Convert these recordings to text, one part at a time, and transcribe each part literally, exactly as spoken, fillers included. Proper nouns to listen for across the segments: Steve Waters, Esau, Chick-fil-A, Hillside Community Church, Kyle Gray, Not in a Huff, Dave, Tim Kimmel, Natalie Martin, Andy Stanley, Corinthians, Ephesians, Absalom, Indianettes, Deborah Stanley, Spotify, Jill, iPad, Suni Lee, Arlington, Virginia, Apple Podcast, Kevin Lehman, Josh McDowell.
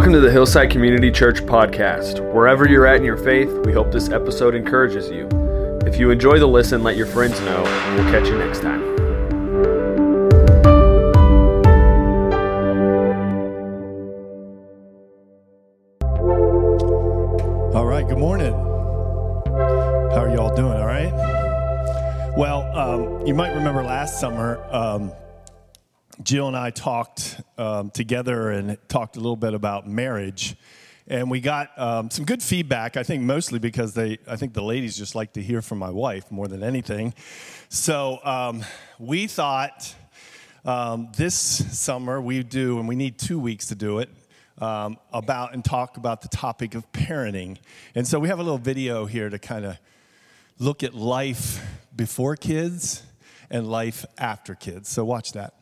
Welcome to the Hillside Community Church podcast. Wherever you're at in your faith, we hope this episode encourages you. If you enjoy the listen, let your friends know, and we'll catch you next time. All right, good morning. How are you all doing, all right? Well, um, you might remember last summer, um, Jill and I talked um, together and talked a little bit about marriage, and we got um, some good feedback, I think mostly because they, I think the ladies just like to hear from my wife more than anything. So um, we thought um, this summer we do, and we need two weeks to do it, um, about and talk about the topic of parenting. And so we have a little video here to kind of look at life before kids and life after kids. So watch that.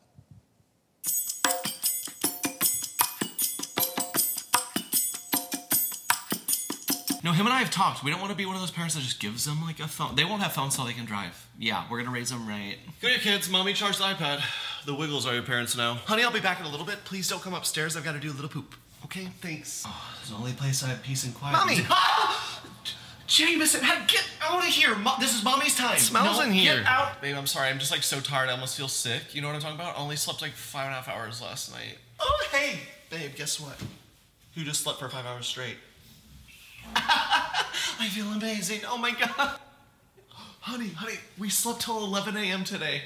No, him and I have talked. We don't want to be one of those parents that just gives them, like, a phone. They won't have phones so they can drive. Yeah, we're going to raise them right. Go to your kids. Mommy, charge the iPad. The Wiggles are your parents now. Honey, I'll be back in a little bit. Please don't come upstairs. I've got to do a little poop. Okay, thanks. Oh, this is the only place I have peace and quiet. Mommy! Ah! Jameson, get out of here. Mo- this is Mommy's time. It smells no, in here. Get out. Babe, I'm sorry. I'm just, like, so tired. I almost feel sick. You know what I'm talking about? I only slept, like, five and a half hours last night. Oh, hey. Babe, guess what? Who just slept for five hours straight? I feel amazing. Oh my God. Honey, honey, we slept till eleven a.m. today.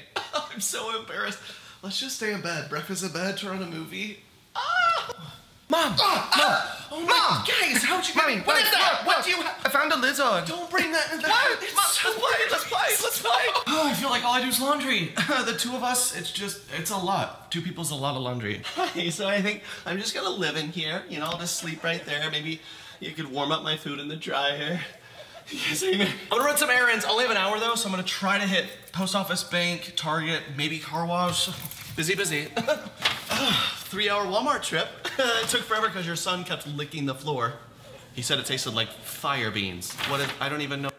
I'm so embarrassed. Let's just stay in bed. Breakfast in bed, turn on a movie. Ah! Mom! Ah! Mom! Oh my Mom! Guys, how'd you get Mommy, what is that? Mom, what Mom. do you ha- I found a lizard. Don't bring that in the house. What? Mom, so let's play, let's play, let's play. Oh, I feel like all I do is laundry. The two of us, it's just, it's a lot. Two people's a lot of laundry. Hey, so I think I'm just gonna live in here. You know, I'll just sleep right there, maybe. You could warm up my food in the dryer. Yes, I'm gonna run some errands. I only have an hour though, so I'm gonna try to hit post office, bank, Target, maybe car wash. Busy, busy. Three hour Walmart trip. It took forever because your son kept licking the floor. He said it tasted like fire beans. What if, I don't even know.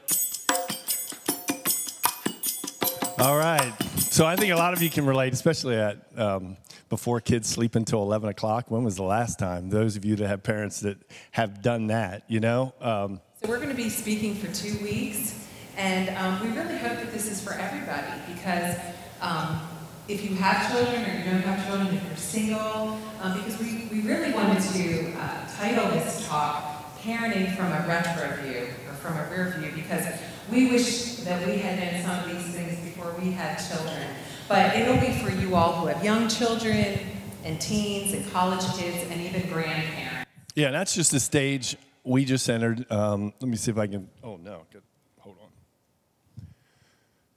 All right, so I think a lot of you can relate, especially at um, before kids sleep until eleven o'clock. When was the last time? Those of you that have parents that have done that, you know? Um, so we're going to be speaking for two weeks, and um, we really hope that this is for everybody, because um, if you have children or you don't have children, if you're single, um, because we, we really wanted to uh, title this talk, Parenting from a Retro View, or from a Rear View, because we wish that we had known some of these things before we had children. But it'll be for you all who have young children and teens and college kids and even grandparents. Yeah, that's just the stage we just entered. Um, let me see if I can, oh no, good. Hold on.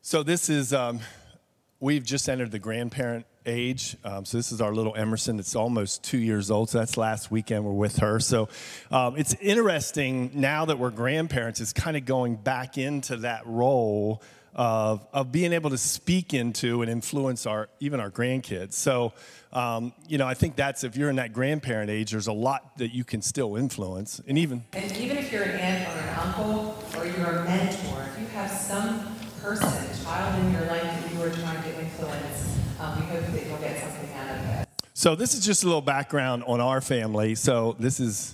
So this is, um, we've just entered the grandparent age. Um, so this is our little Emerson. It's almost two years old. So that's last weekend we're with her. So um, it's interesting now that we're grandparents, it's kind of going back into that role Of, of being able to speak into and influence our even our grandkids. So, um, you know, I think that's, if you're in that grandparent age, there's a lot that you can still influence. And even and even if you're an aunt or an uncle or you're a mentor, if you have some person, child in your life that you are trying to influence, um, we hope that you'll get something out of it. So this is just a little background on our family. So this is,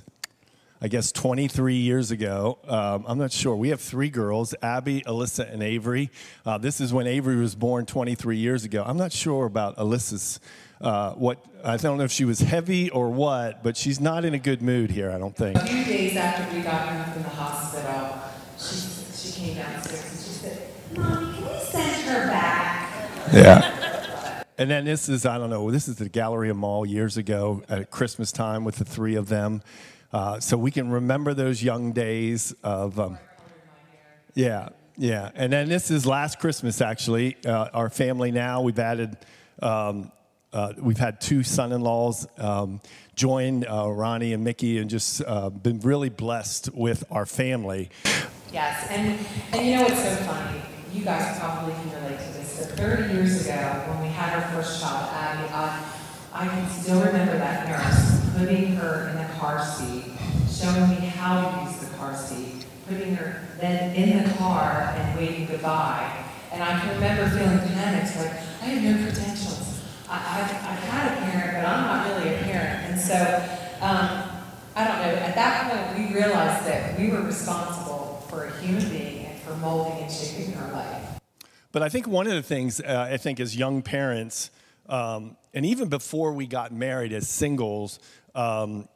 I guess, twenty-three years ago. Um, I'm not sure. We have three girls, Abby, Alyssa, and Avery. Uh, this is when Avery was born twenty-three years ago. I'm not sure about Alyssa's, uh, what, I don't know if she was heavy or what, but she's not in a good mood here, I don't think. A few days after we got her from the hospital, she, she came downstairs and she said, Mommy, can we send her back? Yeah. And then this is, I don't know, this is the Galleria Mall years ago at Christmas time with the three of them. Uh, so we can remember those young days of, um, yeah, yeah. And then this is last Christmas, actually. Uh, our family now, we've added, um, uh, we've had two son-in-laws um, join uh, Ronnie and Mickey, and just uh, been really blessed with our family. Yes, and, and you know what's so funny? You guys probably can relate to this, but thirty years ago, when we had our first child, Abby, I, I can still remember that nurse putting her in the car seat, showing me how to use the car seat, putting her then in the car and waving goodbye. And I can remember feeling panicked, like, I have no credentials. I, I've, I've had a parent, but I'm not really a parent. And so um, we were responsible for a human being and for molding and shaping her life. But I think one of the things, uh, I think, as young parents, um, and even before we got married as singles, um,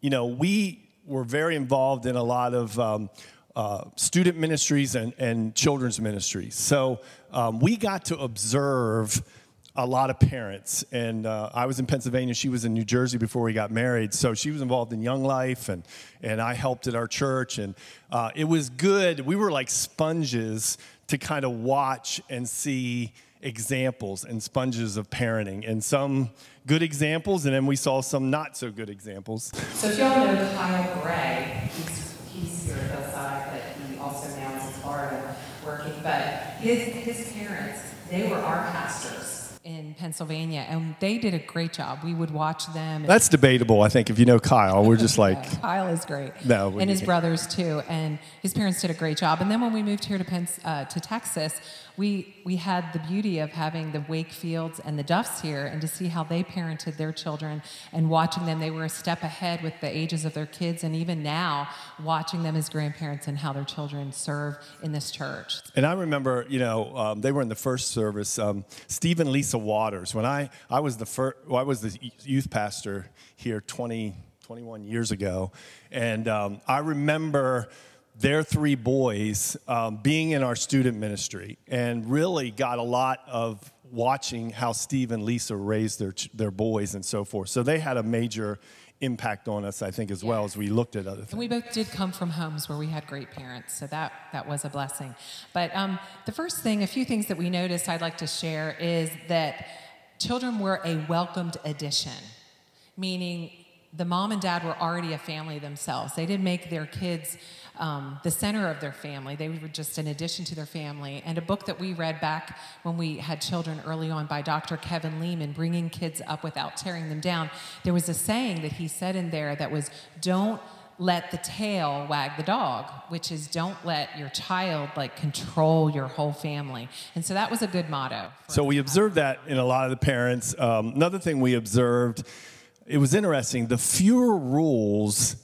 you know, we were very involved in a lot of um, uh, student ministries and, and children's ministries. So um, we got to observe a lot of parents. And uh, I was in Pennsylvania. She was in New Jersey before we got married. So she was involved in Young Life, and, and I helped at our church. And uh, it was good. We were like sponges to kind of watch and see examples and sponges of parenting, and some good examples, and then we saw some not so good examples. So if y'all know Kyle Gray, he's, he's here at Hillside, but he also now is in Florida working, but his, his parents, they were our pastors in Pennsylvania, and they did a great job. We would watch them. And that's debatable, I think, if you know Kyle. We're just like... Yeah, Kyle is great. No, and his can't. brothers, too. And his parents did a great job. And then when we moved here to Pens- uh, to Texas, we, we had the beauty of having the Wakefields and the Duffs here, and to see how they parented their children and watching them. They were a step ahead with the ages of their kids, and even now, watching them as grandparents and how their children serve in this church. And I remember, you know, um, they were in the first service, um, Steve and Lisa Waters. When I, I was the first, well, I was the youth pastor here twenty, twenty-one years ago, and um, I remember their three boys um, being in our student ministry, and really got a lot of watching how Steve and Lisa raised their their boys and so forth. So they had a major impact on us, I think, as yeah. well as we looked at other things. And we both did come from homes where we had great parents, so that that was a blessing. But um, the first thing, a few things that we noticed I'd like to share is that children were a welcomed addition, meaning the mom and dad were already a family themselves. They didn't make their kids um, the center of their family. They were just an addition to their family. And a book that we read back when we had children early on by Doctor Kevin Lehman, Bringing Kids Up Without Tearing Them Down, there was a saying that he said in there that was, don't let the tail wag the dog, which is don't let your child like control your whole family. And so that was a good motto. So we observed that in a lot of the parents. Um, another thing we observed, it was interesting, the fewer rules,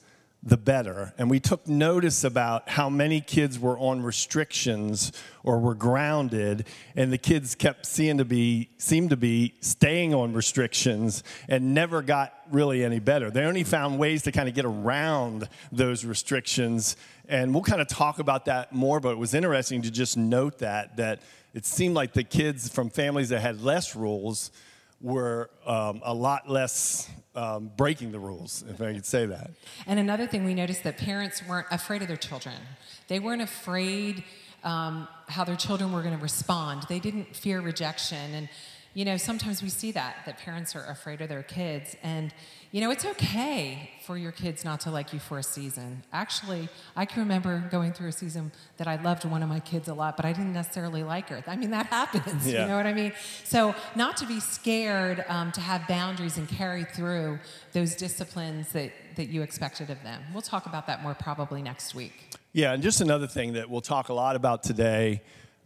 the better. And we took notice about how many kids were on restrictions or were grounded, and the kids kept seemed to be, seemed to be staying on restrictions and never got really any better. They only found ways to kind of get around those restrictions, and we'll kind of talk about that more, but it was interesting to just note that, that it seemed like the kids from families that had less rules were um, a lot less um, breaking the rules, if I could say that. And another thing we noticed, that parents weren't afraid of their children. They weren't afraid um, how their children were going to respond. They didn't fear rejection. And, you know, sometimes we see that, that parents are afraid of their kids. And, you know, it's okay for your kids not to like you for a season. Actually, I can remember going through a season that I loved one of my kids a lot, but I didn't necessarily like her. I mean, that happens, yeah. You know what I mean? So not to be scared, um, to have boundaries and carry through those disciplines that, that you expected of them. We'll talk about that more probably next week. Yeah, and just another thing that we'll talk a lot about today,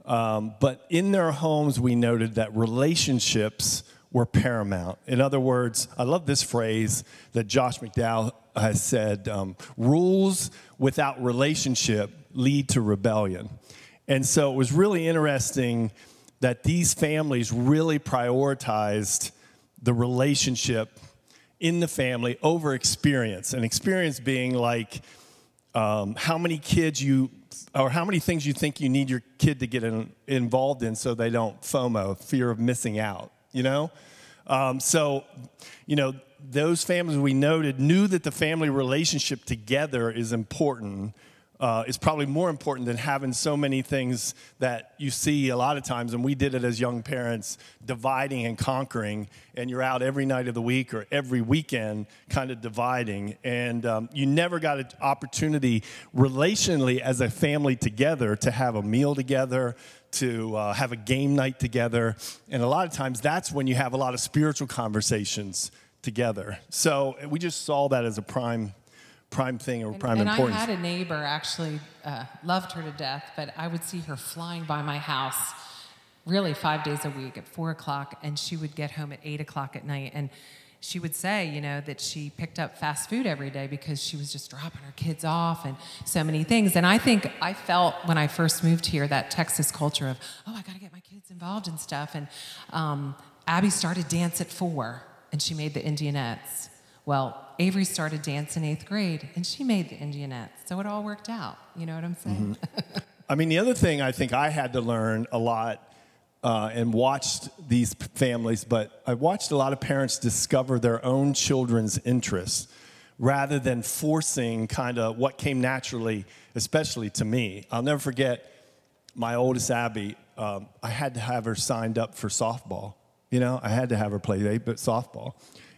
um, but in their homes we noted that relationships were paramount. In other words, I love this phrase that Josh McDowell has said, um, rules without relationship lead to rebellion. And so it was really interesting that these families really prioritized the relationship in the family over experience, and experience being like um, how many kids you or how many things you think you need your kid to get in, involved in so they don't FOMO, fear of missing out. You know, um, so, you know, those families we noted knew that the family relationship together is important. Uh, it's probably more important than having so many things that you see a lot of times, and we did it as young parents, dividing and conquering, and you're out every night of the week or every weekend kind of dividing, and um, you never got an opportunity relationally as a family together to have a meal together, to uh, have a game night together, and a lot of times that's when you have a lot of spiritual conversations together. So we just saw that as a prime prime thing or and, prime and importance. And I had a neighbor, actually, uh, loved her to death, but I would see her flying by my house really five days a week at four o'clock, and she would get home at eight o'clock at night, and she would say, you know, that she picked up fast food every day because she was just dropping her kids off and so many things. And I think I felt when I first moved here that Texas culture of, oh, I got to get my kids involved in stuff. And um, Abby started dance at four, and she made the Indianettes. Well, Avery started dance in eighth grade, and she made the Indianettes. So it all worked out. You know what I'm saying? Mm-hmm. I mean, the other thing I think I had to learn a lot uh, and watched these families, but I watched a lot of parents discover their own children's interests rather than forcing kind of what came naturally, especially to me. I'll never forget my oldest, Abby. Um, I had to have her signed up for softball. You know, I had to have her play softball.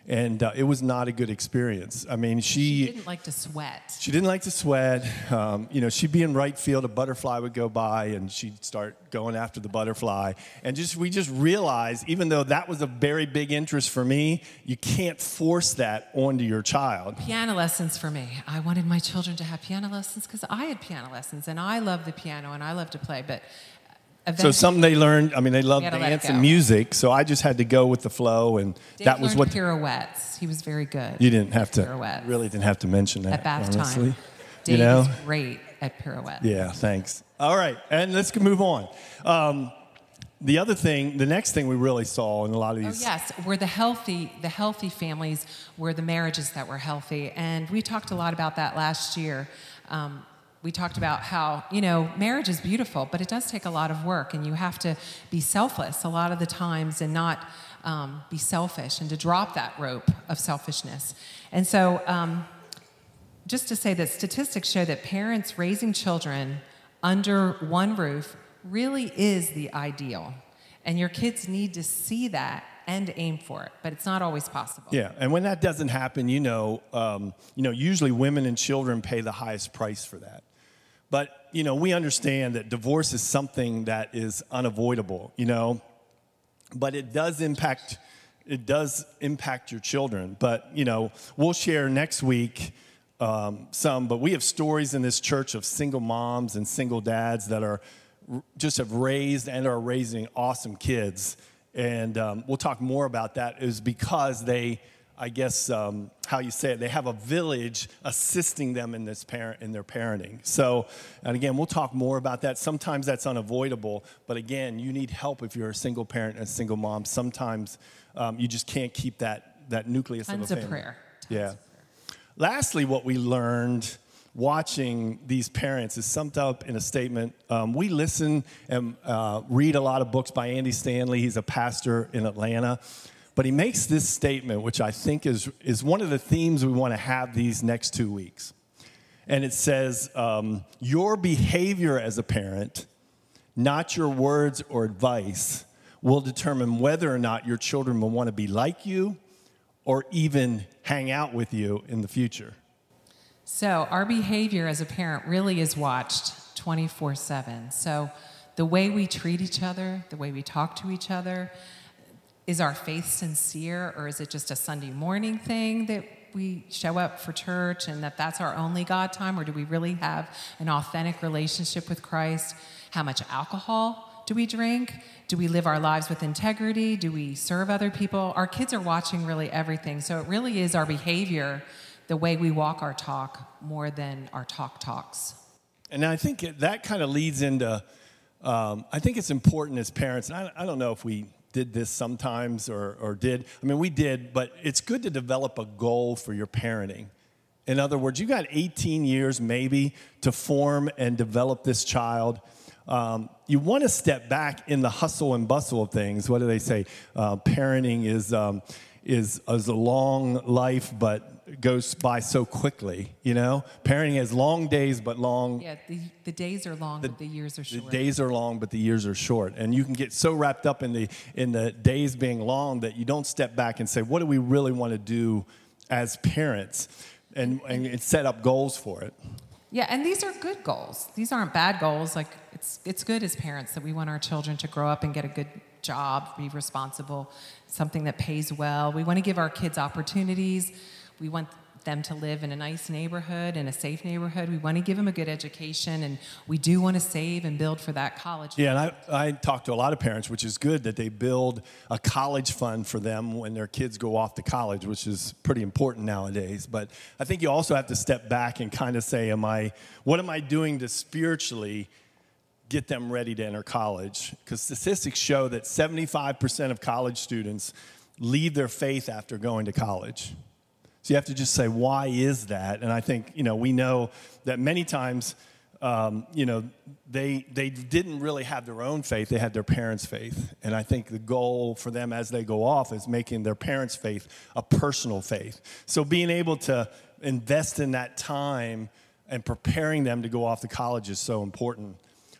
And uh, it was not a good experience. I mean, she... She didn't like to sweat. She didn't like to sweat. Um, you know, she'd be in right field, a butterfly would go by, and she'd start going after the butterfly. And just we just realized, even though that was a very big interest for me, you can't force that onto your child. Piano lessons for me. I wanted my children to have piano lessons because I had piano lessons, and I love the piano, and I love to play, but... Eventually, so something they learned, I mean, they loved dance and music, so I just had to go with the flow, and Dave that was what... Dave learned pirouettes. He was very good. You didn't have to, pirouettes. Really didn't have to mention that, at bath honestly. Time. Dave you know? is great at pirouettes. Yeah, thanks. All right, and let's move on. Um, the other thing, the next thing we really saw in a lot of these... Oh, yes, were the healthy, the healthy families were the marriages that were healthy, and we talked a lot about that last year. Um We talked about how, you know, marriage is beautiful, but it does take a lot of work, and you have to be selfless a lot of the times and not um, be selfish and to drop that rope of selfishness. And so um, just to say that statistics show that parents raising children under one roof really is the ideal, and your kids need to see that and aim for it, but it's not always possible. Yeah, and when that doesn't happen, you know, um, you know, usually women and children pay the highest price for that. But, you know, we understand that divorce is something that is unavoidable, you know, but it does impact, it does impact your children. But, you know, we'll share next week um, some, but we have stories in this church of single moms and single dads that are just have raised and are raising awesome kids. And um, we'll talk more about that is because they, I guess, um, how you say it, they have a village assisting them in this parent in their parenting. So, and again, we'll talk more about that. Sometimes that's unavoidable, but again, you need help if you're a single parent and a single mom. Sometimes um, you just can't keep that that nucleus Tons of a family. Of prayer. Tons yeah. Of prayer. Lastly, what we learned watching these parents is summed up in a statement. Um, we listen and uh, read a lot of books by Andy Stanley. He's a pastor in Atlanta. But he makes this statement, which I think is, is one of the themes we want to have these next two weeks. And it says, um, your behavior as a parent, not your words or advice, will determine whether or not your children will want to be like you or even hang out with you in the future. So our behavior as a parent really is watched twenty-four seven. So the way we treat each other, the way we talk to each other, is our faith sincere, or is it just a Sunday morning thing that we show up for church and that that's our only God time, or do we really have an authentic relationship with Christ? How much alcohol do we drink? Do we live our lives with integrity? Do we serve other people? Our kids are watching really everything, so it really is our behavior, the way we walk our talk, more than our talk talks. And I think that kind of leads into, um, I think it's important as parents, and I, I don't know if we... did this sometimes or, or did. I mean, we did, but it's good to develop a goal for your parenting. In other words, you got eighteen years maybe to form and develop this child. Um, you want to step back in the hustle and bustle of things. What do they say? Uh, parenting is, um, is is a long life, but goes by so quickly, you know? Parenting has long days, but long... Yeah, the, the days are long, the, but the years are short. The days are long, but the years are short. And you can get so wrapped up in the in the days being long that you don't step back and say, what do we really want to do as parents? And, and, and set up goals for it. Yeah, and these are good goals. These aren't bad goals. Like, it's it's good as parents that we want our children to grow up and get a good job, be responsible, something that pays well. We want to give our kids opportunities. We want them to live in a nice neighborhood, in a safe neighborhood. We want to give them a good education, and we do want to save and build for that college fund. Yeah, and I, I talk to a lot of parents, which is good that they build a college fund for them when their kids go off to college, which is pretty important nowadays. But I think you also have to step back and kind of say, am I, what am I doing to spiritually get them ready to enter college? Because statistics show that seventy-five percent of college students leave their faith after going to college. So you have to just say, why is that? And I think, you know, we know that many times, um, you know, they they didn't really have their own faith. They had their parents' faith. And I think the goal for them as they go off is making their parents' faith a personal faith. So being able to invest in that time and preparing them to go off to college is so important.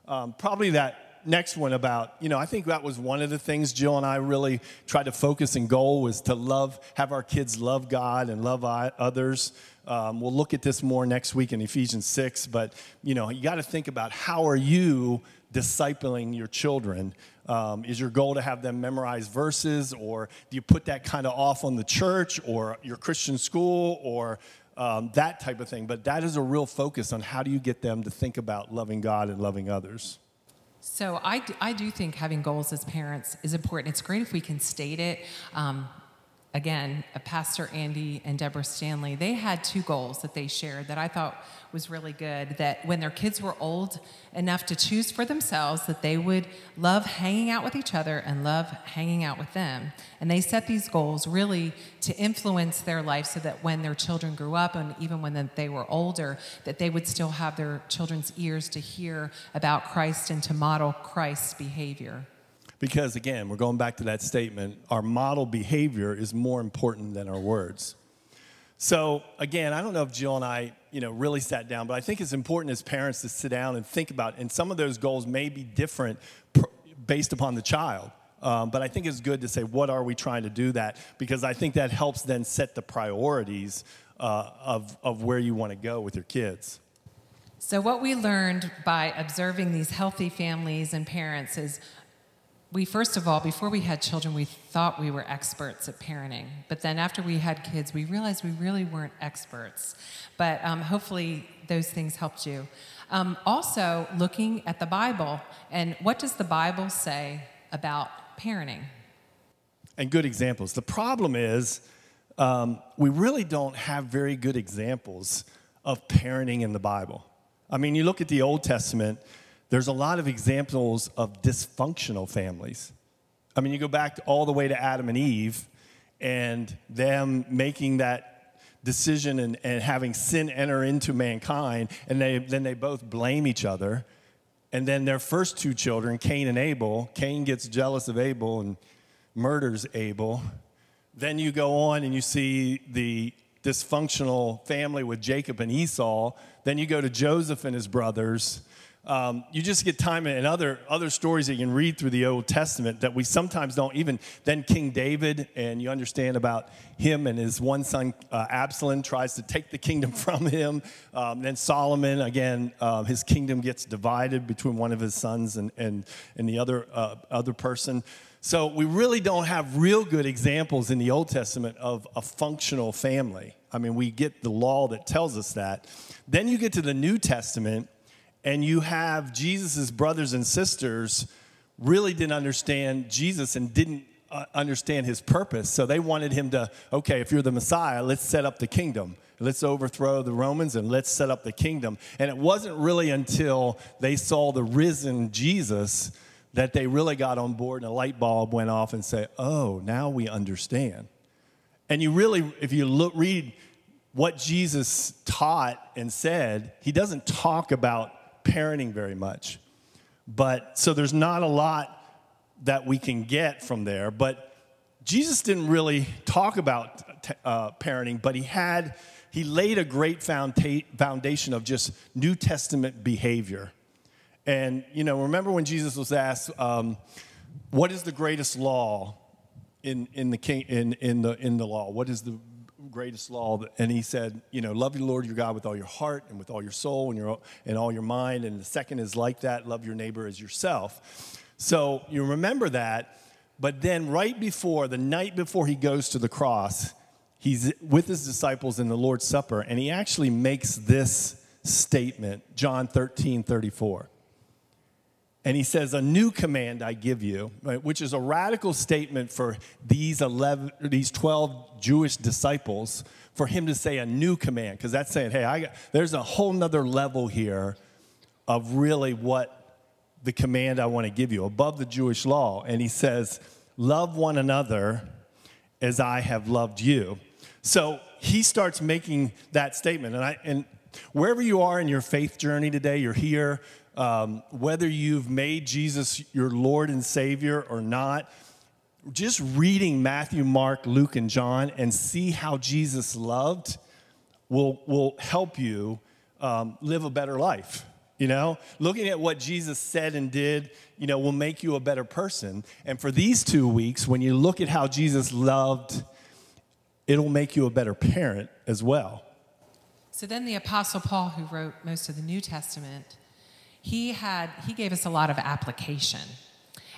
Um, probably that next one about, you know, I think that was one of the things Jill and I really tried to focus and goal was to love, have our kids love God and love others. Um, we'll look at this more next week in Ephesians six, but, you know, you got to think about how are you discipling your children? Um, is your goal to have them memorize verses, or do you put that kind of off on the church or your Christian school or Um, that type of thing? But that is a real focus on how do you get them to think about loving God and loving others. So I do, I do think having goals as parents is important. It's great if we can state it. Um, again, Pastor Andy and Deborah Stanley, they had two goals that they shared that I thought was really good, that when their kids were old enough to choose for themselves, that they would love hanging out with each other and love hanging out with them. And they set these goals really to influence their life so that when their children grew up and even when they were older, that they would still have their children's ears to hear about Christ and to model Christ's behavior. Because, again, we're going back to that statement, our model behavior is more important than our words. So, again, I don't know if Jill and I, you know, really sat down, but I think it's important as parents to sit down and think about, and some of those goals may be different per, based upon the child. Um, but I think it's good to say, what are we trying to do that? Because I think that helps then set the priorities uh, of, of where you want to go with your kids. So what we learned by observing these healthy families and parents is, we, first of all, before we had children, we thought we were experts at parenting. But then after we had kids, we realized we really weren't experts. But um, hopefully those things helped you. Um, also, looking at the Bible, and what does the Bible say about parenting? And good examples. The problem is um, we really don't have very good examples of parenting in the Bible. I mean, you look at the Old Testament. There's a lot of examples of dysfunctional families. I mean, you go back all the way to Adam and Eve and them making that decision and, and having sin enter into mankind, and they, then they both blame each other. And then their first two children, Cain and Abel, Cain gets jealous of Abel and murders Abel. Then you go on and you see the dysfunctional family with Jacob and Esau. Then you go to Joseph and his brothers. Um, you just get time and other other stories that you can read through the Old Testament that we sometimes don't even. Then King David, and you understand about him and his one son uh, Absalom tries to take the kingdom from him. Um, then Solomon, again, uh, his kingdom gets divided between one of his sons and and, and the other uh, other person. So we really don't have real good examples in the Old Testament of a functional family. I mean, we get the law that tells us that. Then you get to the New Testament. And you have Jesus' brothers and sisters really didn't understand Jesus and didn't uh, understand his purpose. So they wanted him to, okay, if you're the Messiah, let's set up the kingdom. Let's overthrow the Romans and let's set up the kingdom. And it wasn't really until they saw the risen Jesus that they really got on board and a light bulb went off and said, oh, now we understand. And you really, if you look, read what Jesus taught and said, he doesn't talk about parenting very much. But so there's not a lot that we can get from there. But Jesus didn't really talk about t- uh, parenting, but he had he laid a great founda- foundation of just New Testament behavior. And you know, remember when Jesus was asked, um, "What is the greatest law in in the king in in the in the law? What is the greatest law?" And he said, you know, love your Lord your God with all your heart and with all your soul and your and all your mind. And the second is like that, love your neighbor as yourself. So you remember that. But then right before, the night before he goes to the cross, he's with his disciples in the Lord's Supper, and he actually makes this statement, John thirteen thirty-four. And he says, a new command I give you, right, which is a radical statement for these eleven, these twelve Jewish disciples, for him to say a new command, because that's saying, hey, I got, there's a whole nother level here of really what the command I want to give you, above the Jewish law. And he says, love one another as I have loved you. So he starts making that statement. And I and wherever you are in your faith journey today, you're here, um, whether you've made Jesus your Lord and Savior or not, just reading Matthew, Mark, Luke, and John and see how Jesus loved will, will help you um, live a better life. You know, looking at what Jesus said and did, you know, will make you a better person. And for these two weeks, when you look at how Jesus loved, it'll make you a better parent as well. So then the Apostle Paul, who wrote most of the New Testament, he had, he gave us a lot of application.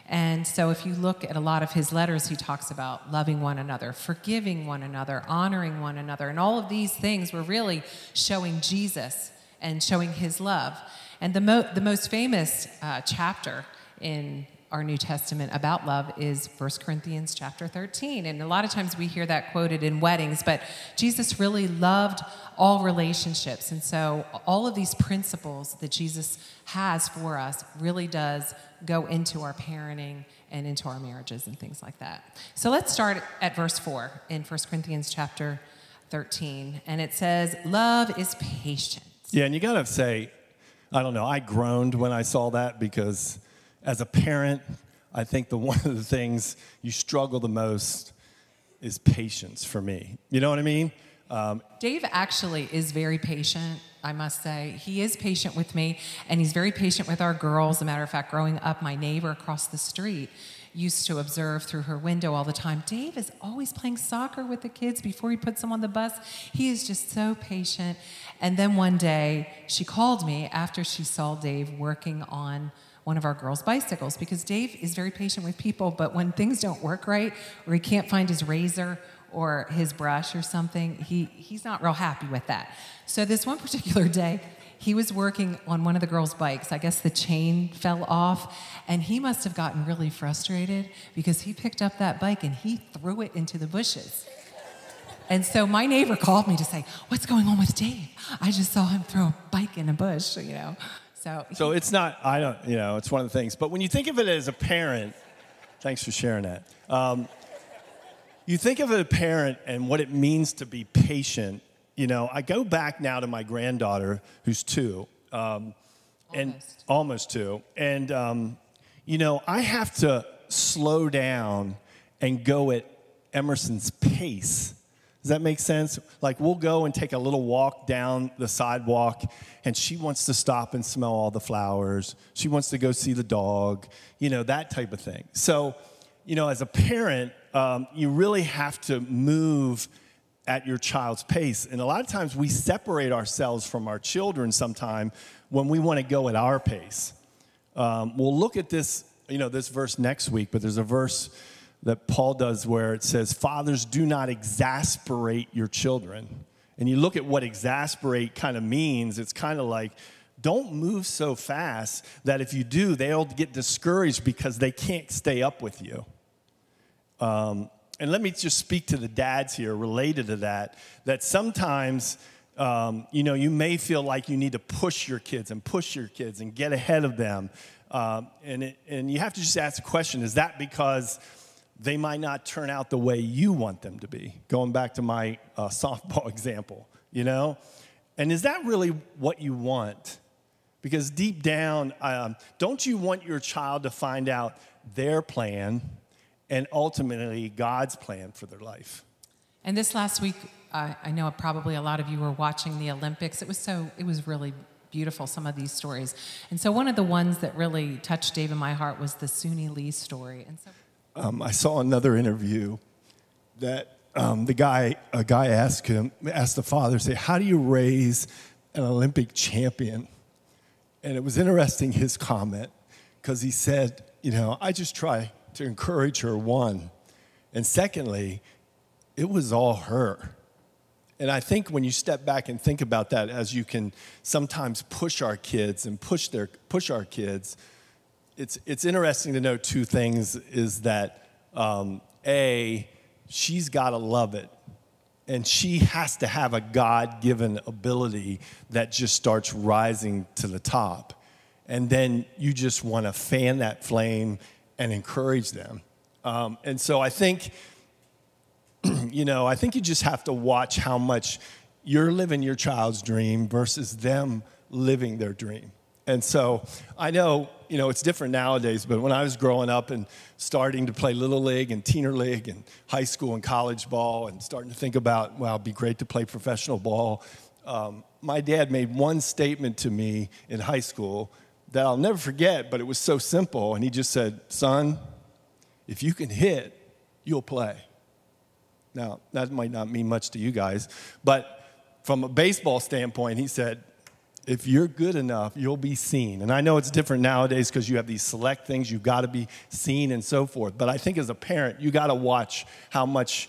And so if you look at a lot of his letters, he talks about loving one another, forgiving one another, honoring one another. And all of these things were really showing Jesus and showing his love. And the, mo- the most famous uh, chapter in our New Testament about love is First Corinthians chapter thirteen. And a lot of times we hear that quoted in weddings, but Jesus really loved all relationships. And so all of these principles that Jesus has for us really does go into our parenting and into our marriages and things like that. So let's start at verse four in First Corinthians chapter thirteen. And it says, love is patient. Yeah, and you got to say, I don't know, I groaned when I saw that, because as a parent, I think the one of the things you struggle the most is patience for me. You know what I mean? Um, Dave actually is very patient, I must say. He is patient with me, and he's very patient with our girls. As a matter of fact, growing up, my neighbor across the street used to observe through her window all the time, Dave is always playing soccer with the kids before he puts them on the bus. He is just so patient. And then one day, she called me after she saw Dave working on one of our girls' bicycles, because Dave is very patient with people, but when things don't work right, or he can't find his razor or his brush or something, he, he's not real happy with that. So this one particular day, he was working on one of the girls' bikes. I guess the chain fell off, and he must have gotten really frustrated, because he picked up that bike and he threw it into the bushes. And so my neighbor called me to say, what's going on with Dave? I just saw him throw a bike in a bush, you know. So, so it's not, I don't, you know, it's one of the things. But when you think of it as a parent, thanks for sharing that. Um, you think of it as a parent and what it means to be patient. You know, I go back now to my granddaughter, who's two, um, almost. and almost two, and um, you know, I have to slow down and go at Emerson's pace. Does that make sense? Like, we'll go and take a little walk down the sidewalk, and she wants to stop and smell all the flowers. She wants to go see the dog, you know, that type of thing. So, you know, as a parent, um, you really have to move at your child's pace. And a lot of times we separate ourselves from our children sometime when we want to go at our pace. Um, we'll look at this, you know, this verse next week, but there's a verse that Paul does where it says, fathers, do not exasperate your children. And you look at what exasperate kind of means. It's kind of like, don't move so fast that if you do, they'll get discouraged because they can't stay up with you. Um, And let me just speak to the dads here related to that, that sometimes, um, you know, you may feel like you need to push your kids and push your kids and get ahead of them. Um, and it, and you have to just ask the question, is that because they might not turn out the way you want them to be? Going back to my uh, softball example, you know? And is that really what you want? Because deep down, um, don't you want your child to find out their plan and ultimately God's plan for their life? And this last week, uh, I know probably a lot of you were watching the Olympics. It was so, it was really beautiful, some of these stories. And so one of the ones that really touched Dave in my heart was the Suni Lee story. And so, um, I saw another interview that um, the guy, a guy asked him, asked the father, say, how do you raise an Olympic champion? And it was interesting, his comment, because he said, you know, I just try to encourage her, one. And secondly, it was all her. And I think when you step back and think about that, as you can sometimes push our kids and push their push our kids, it's it's interesting to note two things: is that um, a she's got to love it, and she has to have a God-given ability that just starts rising to the top, and then you just want to fan that flame and encourage them. Um, and so I think. You know, I think you just have to watch how much you're living your child's dream versus them living their dream. And so I know, you know, it's different nowadays, but when I was growing up and starting to play Little League and Teener League and high school and college ball and starting to think about, well, it'd be great to play professional ball, um, my dad made one statement to me in high school that I'll never forget, but it was so simple. And he just said, son, if you can hit, you'll play. Now, that might not mean much to you guys, but from a baseball standpoint, he said, if you're good enough, you'll be seen. And I know it's different nowadays because you have these select things. You've got to be seen and so forth. But I think as a parent, you got to watch how much,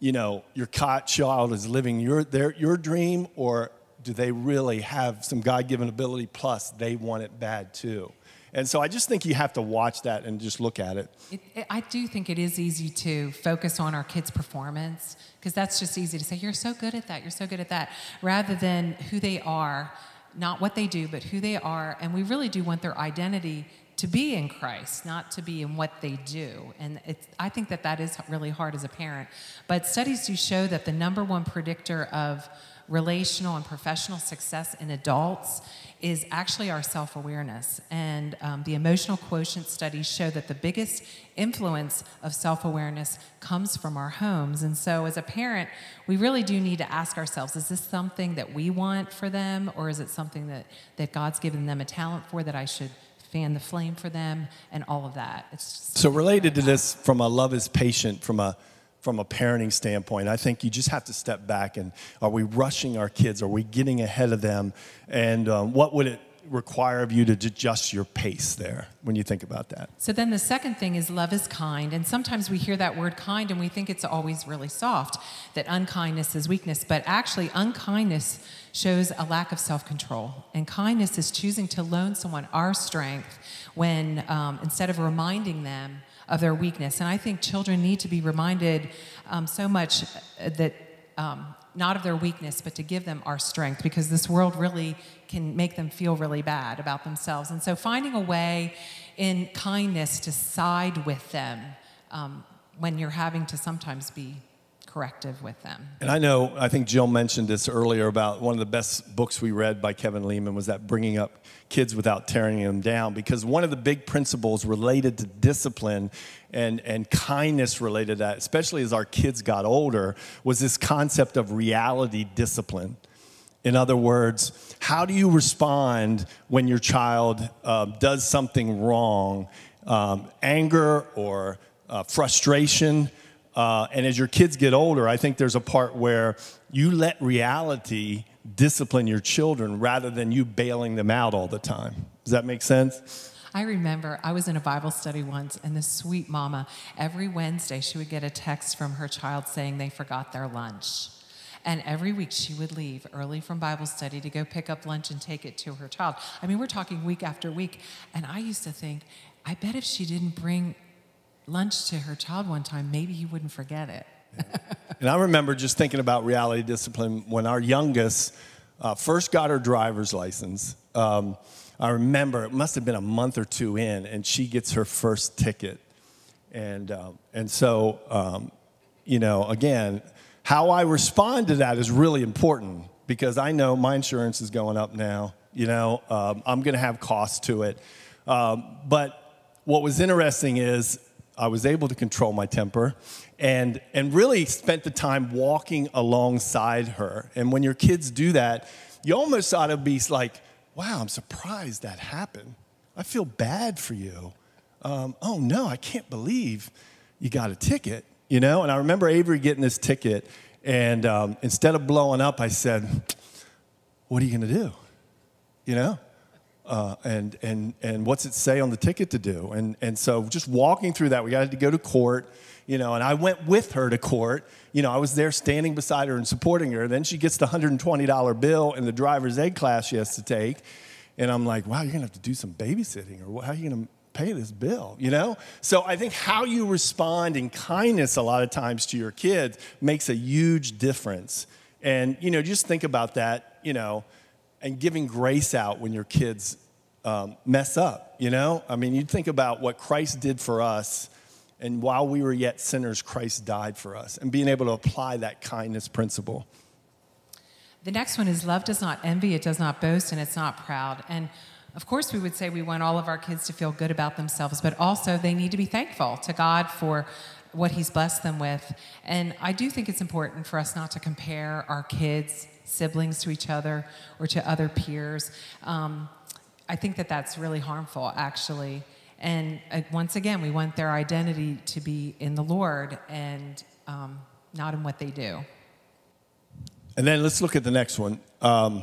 you know, your child is living your their, your dream, or do they really have some God-given ability, plus they want it bad too. And so I just think you have to watch that and just look at it. It, it I do think it is easy to focus on our kids' performance, because that's just easy to say, you're so good at that, you're so good at that, rather than who they are, not what they do, but who they are. And we really do want their identity to be in Christ, not to be in what they do. And it's, I think that that is really hard as a parent. But studies do show that the number one predictor of relational and professional success in adults is actually our self-awareness. And um, the emotional quotient studies show that the biggest influence of self-awareness comes from our homes. And so as a parent, we really do need to ask ourselves, is this something that we want for them, or is it something that, that God's given them a talent for that I should fan the flame for them, and all of that. It's so related to this from a love is patient, from a From a parenting standpoint, I think you just have to step back and are we rushing our kids? Are we getting ahead of them? And um, what would it require of you to adjust your pace there when you think about that? So then the second thing is love is kind. And sometimes we hear that word kind and we think it's always really soft, that unkindness is weakness. But actually unkindness shows a lack of self-control. And kindness is choosing to loan someone our strength when um, instead of reminding them of their weakness. And I think children need to be reminded um, so much that um, not of their weakness, but to give them our strength, because this world really can make them feel really bad about themselves. And so finding a way in kindness to side with them um, when you're having to sometimes be corrective with them. And I know, I think Jill mentioned this earlier about one of the best books we read by Kevin Lehman was that Bringing Up Kids Without Tearing Them Down, because one of the big principles related to discipline and, and kindness related to that, especially as our kids got older, was this concept of reality discipline. In other words, how do you respond when your child uh, does something wrong, um, anger or uh, frustration? Uh, and as your kids get older, I think there's a part where you let reality discipline your children rather than you bailing them out all the time. Does that make sense? I remember I was in a Bible study once, and this sweet mama, every Wednesday she would get a text from her child saying they forgot their lunch. And every week she would leave early from Bible study to go pick up lunch and take it to her child. I mean, we're talking week after week. And I used to think, I bet if she didn't bring lunch to her child one time, maybe he wouldn't forget it. Yeah. And I remember just thinking about reality discipline when our youngest uh, first got her driver's license. Um, I remember it must have been a month or two in, and she gets her first ticket. And um, and so, um, you know, again, how I respond to that is really important, because I know my insurance is going up now. You know, um, I'm going to have costs to it. Um, but what was interesting is, I was able to control my temper and and really spent the time walking alongside her. And when your kids do that, you almost ought to be like, wow, I'm surprised that happened. I feel bad for you. Um, oh, no, I can't believe you got a ticket, you know? And I remember Avery getting this ticket, and um, instead of blowing up, I said, what are you going to do, you know? Uh, and and and what's it say on the ticket to do? And and so just walking through that, we had to go to court, you know, and I went with her to court. You know, I was there standing beside her and supporting her. Then she gets the one hundred twenty dollars bill and the driver's ed class she has to take. And I'm like, wow, you're going to have to do some babysitting, or how are you going to pay this bill, you know? So I think how you respond in kindness a lot of times to your kids makes a huge difference. And, you know, just think about that, you know, and giving grace out when your kids um, mess up, you know? I mean, you think about what Christ did for us, and while we were yet sinners, Christ died for us, and being able to apply that kindness principle. The next one is love does not envy, it does not boast, and it's not proud. And of course, we would say we want all of our kids to feel good about themselves, but also they need to be thankful to God for what he's blessed them with. And I do think it's important for us not to compare our kids, siblings to each other or to other peers. Um, I think that that's really harmful, actually. And uh, once again, we want their identity to be in the Lord and um, not in what they do. And then let's look at the next one. Um,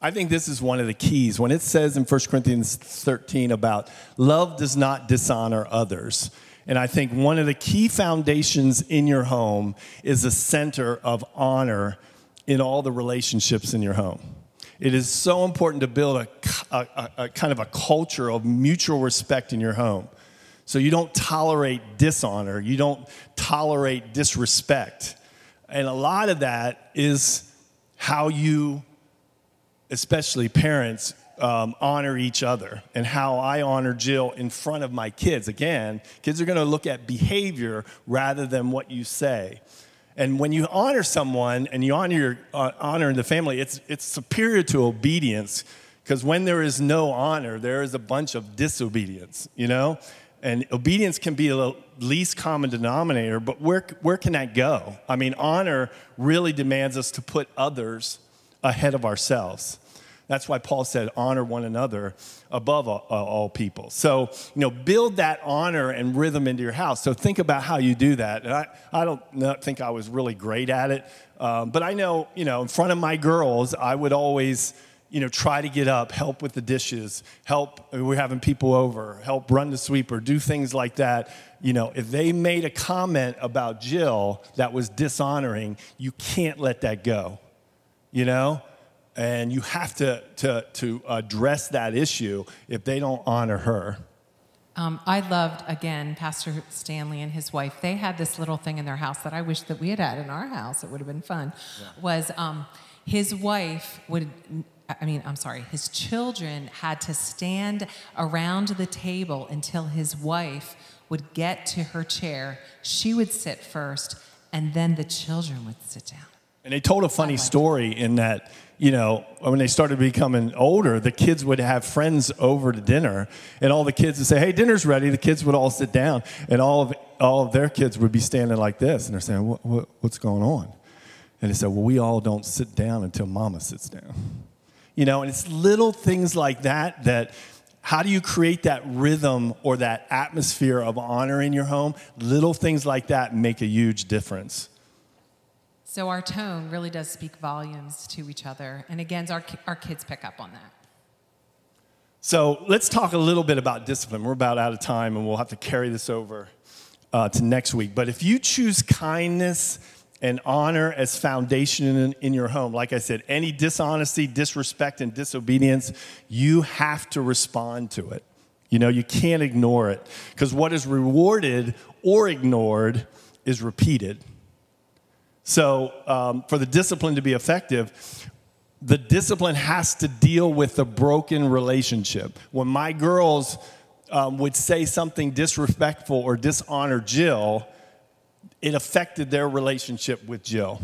I think this is one of the keys. When it says in First Corinthians thirteen about love does not dishonor others. And I think one of the key foundations in your home is a center of honor in all the relationships in your home. It is so important to build a, a, a, a kind of a culture of mutual respect in your home. So you don't tolerate dishonor. You don't tolerate disrespect. And a lot of that is how you, especially parents, um, honor each other, and how I honor Jill in front of my kids. Again, kids are going to look at behavior rather than what you say. And when you honor someone and you honor your uh, honor in the family, it's it's superior to obedience, because when there is no honor, there is a bunch of disobedience, you know? And obedience can be the least common denominator, but where where can that go? I mean, honor really demands us to put others ahead of ourselves. That's why Paul said, honor one another above all, all people. So, you know, build that honor and rhythm into your house. So think about how you do that. And I, I don't not think I was really great at it. Um, but I know, you know, in front of my girls, I would always, you know, try to get up, help with the dishes, help, we're having people over, help run the sweeper, do things like that. You know, if they made a comment about Jill that was dishonoring, you can't let that go, you know? And you have to to to address that issue if they don't honor her. Um, I loved, again, Pastor Stanley and his wife. They had this little thing in their house that I wish that we had had in our house. It would have been fun. Yeah. Was um, his wife would, I mean, I'm sorry, his children had to stand around the table until his wife would get to her chair. She would sit first, and then the children would sit down. And they told a funny story in that, you know, when they started becoming older, the kids would have friends over to dinner, and all the kids would say, hey, dinner's ready. The kids would all sit down, and all of all of their kids would be standing like this, and they're saying, what, what, what's going on? And they said, well, we all don't sit down until mama sits down. You know, and it's little things like that that how do you create that rhythm or that atmosphere of honor in your home? Little things like that make a huge difference. So our tone really does speak volumes to each other. And again, our our kids pick up on that. So let's talk a little bit about discipline. We're about out of time, and we'll have to carry this over uh, to next week. But if you choose kindness and honor as foundation in, in your home, like I said, any dishonesty, disrespect, and disobedience, you have to respond to it. You know, you can't ignore it. Because what is rewarded or ignored is repeated. So um, for the discipline to be effective, the discipline has to deal with the broken relationship. When my girls um, would say something disrespectful or dishonor Jill, it affected their relationship with Jill.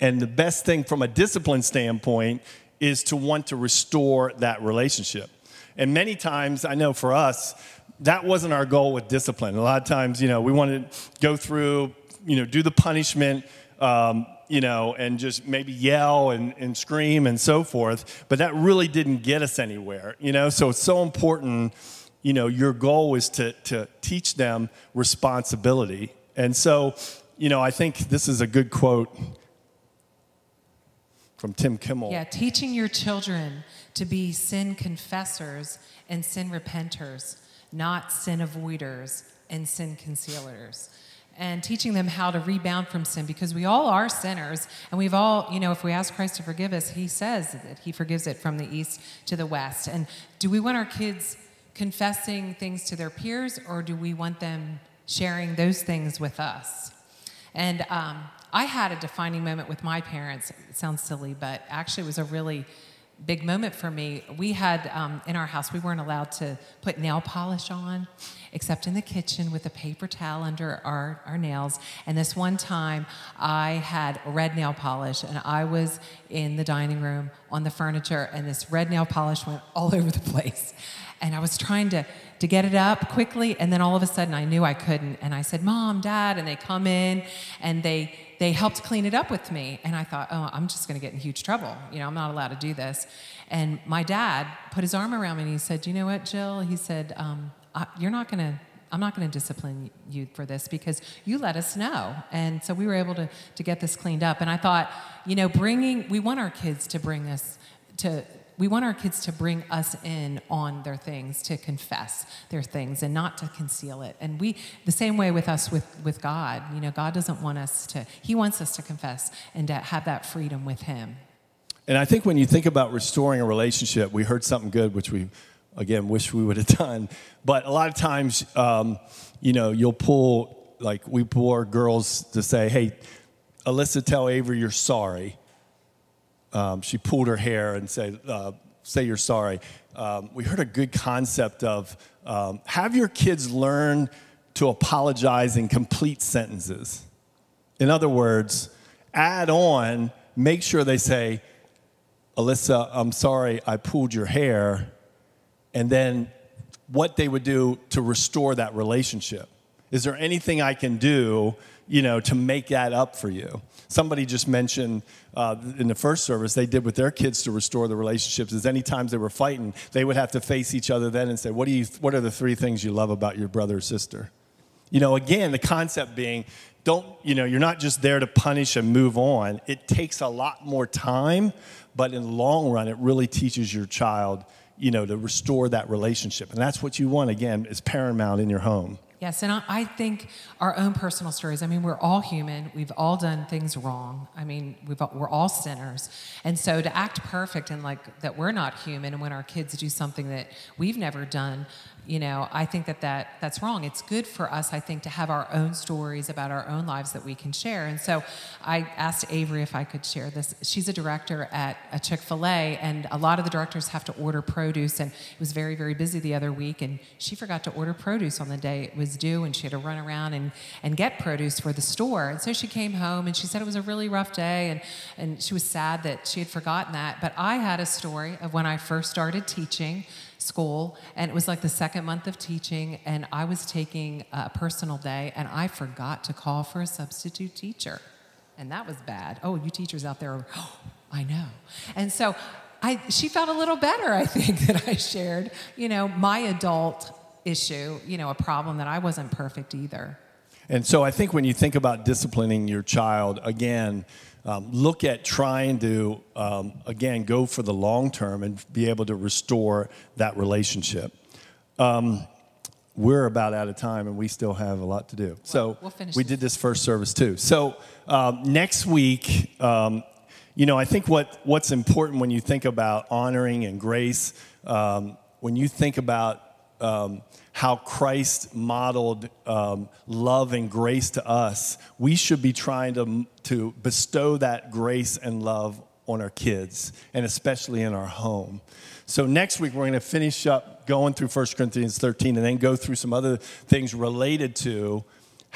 And the best thing from a discipline standpoint is to want to restore that relationship. And many times, I know for us, that wasn't our goal with discipline. A lot of times, you know, we wanted to go through, you know, do the punishment, Um, you know, and just maybe yell and, and scream and so forth. But that really didn't get us anywhere, you know. So it's so important, you know, your goal is to to teach them responsibility. And so, you know, I think this is a good quote from Tim Kimmel. Yeah, teaching your children to be sin confessors and sin repenters, not sin avoiders and sin concealers. and teaching them how to rebound from sin, because we all are sinners, and we've all, you know, if we ask Christ to forgive us, he says that he forgives it from the east to the west. And do we want our kids confessing things to their peers, or do we want them sharing those things with us? And um, I had a defining moment with my parents. It sounds silly, but actually it was a really big moment for me. We had, um, in our house, we weren't allowed to put nail polish on, except in the kitchen with a paper towel under our, our nails. And this one time, I had red nail polish, and I was in the dining room on the furniture, and this red nail polish went all over the place. And I was trying to, to get it up quickly, and then all of a sudden, I knew I couldn't. And I said, Mom, Dad, and they come in, and they... They helped clean it up with me, and I thought, oh, I'm just going to get in huge trouble. You know, I'm not allowed to do this. And my dad put his arm around me, and he said, you know what, Jill? He said, um, I, you're not going to, I'm not going to discipline you for this because you let us know. And so we were able to, to get this cleaned up. And I thought, you know, bringing, we want our kids to bring us to, we want our kids to bring us in on their things, to confess their things and not to conceal it. And we, the same way with us with, with God, you know, God doesn't want us to, he wants us to confess and to have that freedom with him. And I think when you think about restoring a relationship, we heard something good, which we, again, wish we would have done. But a lot of times, um, you know, you'll pull, like we pull our girls to say, hey, Alyssa, tell Avery you're sorry. Um, she pulled her hair and said, uh, say you're sorry. Um, we heard a good concept of um, have your kids learn to apologize in complete sentences. In other words, add on, make sure they say, Alyssa, I'm sorry I pulled your hair, and then what they would do to restore that relationship. Is there anything I can do, you know, to make that up for you? Somebody just mentioned uh, in the first service, they did with their kids to restore the relationships is any times they were fighting, they would have to face each other then and say, what do you? What are the three things you love about your brother or sister? You know, again, the concept being, don't, you know, you're not just there to punish and move on. It takes a lot more time, but in the long run, it really teaches your child, you know, to restore that relationship. And that's what you want, again, is paramount in your home. Yes, and I think our own personal stories, I mean, we're all human. We've all done things wrong. I mean, we've, we're all sinners. And so to act perfect and like that we're not human, and when our kids do something that we've never done, you know, I think that, that that's wrong. It's good for us, I think, to have our own stories about our own lives that we can share. And so I asked Avery if I could share this. She's a director at a Chick-fil-A, and a lot of the directors have to order produce, and it was very, very busy the other week, and she forgot to order produce on the day it was due, and she had to run around and, and get produce for the store. And so she came home, and she said it was a really rough day, and, and she was sad that she had forgotten that. But I had a story of when I first started teaching school, and it was like the second month of teaching, and I was taking a personal day, and I forgot to call for a substitute teacher, and that was bad. Oh, you teachers out there are, oh, I know. And so I, she felt a little better, I think, that I shared, you know, my adult issue, you know, a problem that I wasn't perfect either. And so I think when you think about disciplining your child, again, Um, look at trying to, um, again, go for the long term and be able to restore that relationship. Um, we're about out of time, and we still have a lot to do. Well, so we'll finish we this. did this first service, too. So um, next week, um, you know, I think what, what's important when you think about honoring and grace, um, when you think about Um, how Christ modeled um, love and grace to us, we should be trying to, to bestow that grace and love on our kids, and especially in our home. So next week, we're going to finish up going through First Corinthians thirteen and then go through some other things related to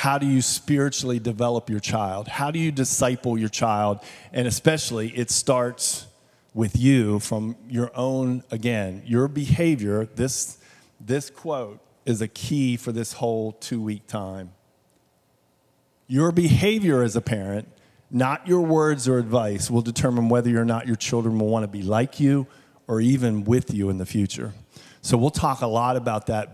how do you spiritually develop your child? How do you disciple your child? And especially, it starts with you from your own, again, your behavior, this This quote is a key for this whole two-week time. Your behavior as a parent, not your words or advice, will determine whether or not your children will want to be like you or even with you in the future. So we'll talk a lot about that,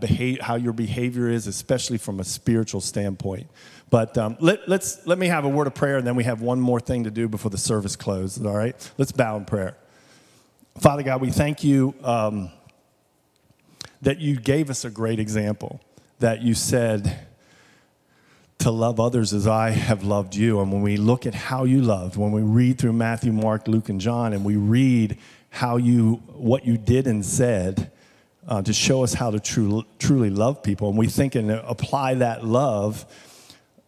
how your behavior is, especially from a spiritual standpoint. But um, let, let's, let me have a word of prayer, and then we have one more thing to do before the service closes, all right? Let's bow in prayer. Father God, we thank you um, that you gave us a great example, that you said, to love others as I have loved you. And when we look at how you loved, when we read through Matthew, Mark, Luke, and John, and we read how you, what you did and said uh, to show us how to true, truly love people, and we think and apply that love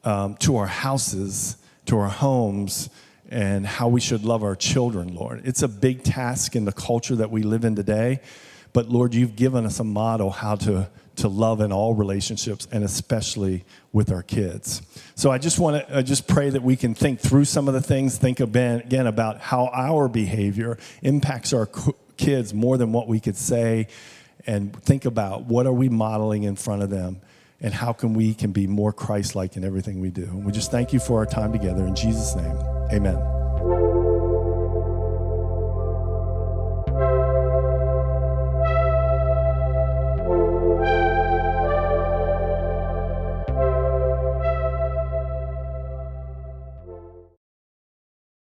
um, to our houses, to our homes, and how we should love our children, Lord. It's a big task in the culture that we live in today, but Lord, you've given us a model how to to love in all relationships, and especially with our kids. So I just want to I just pray that we can think through some of the things, think again about how our behavior impacts our kids more than what we could say, and think about what are we modeling in front of them, and how can we can be more Christ-like in everything we do. And we just thank you for our time together. In Jesus' name, amen.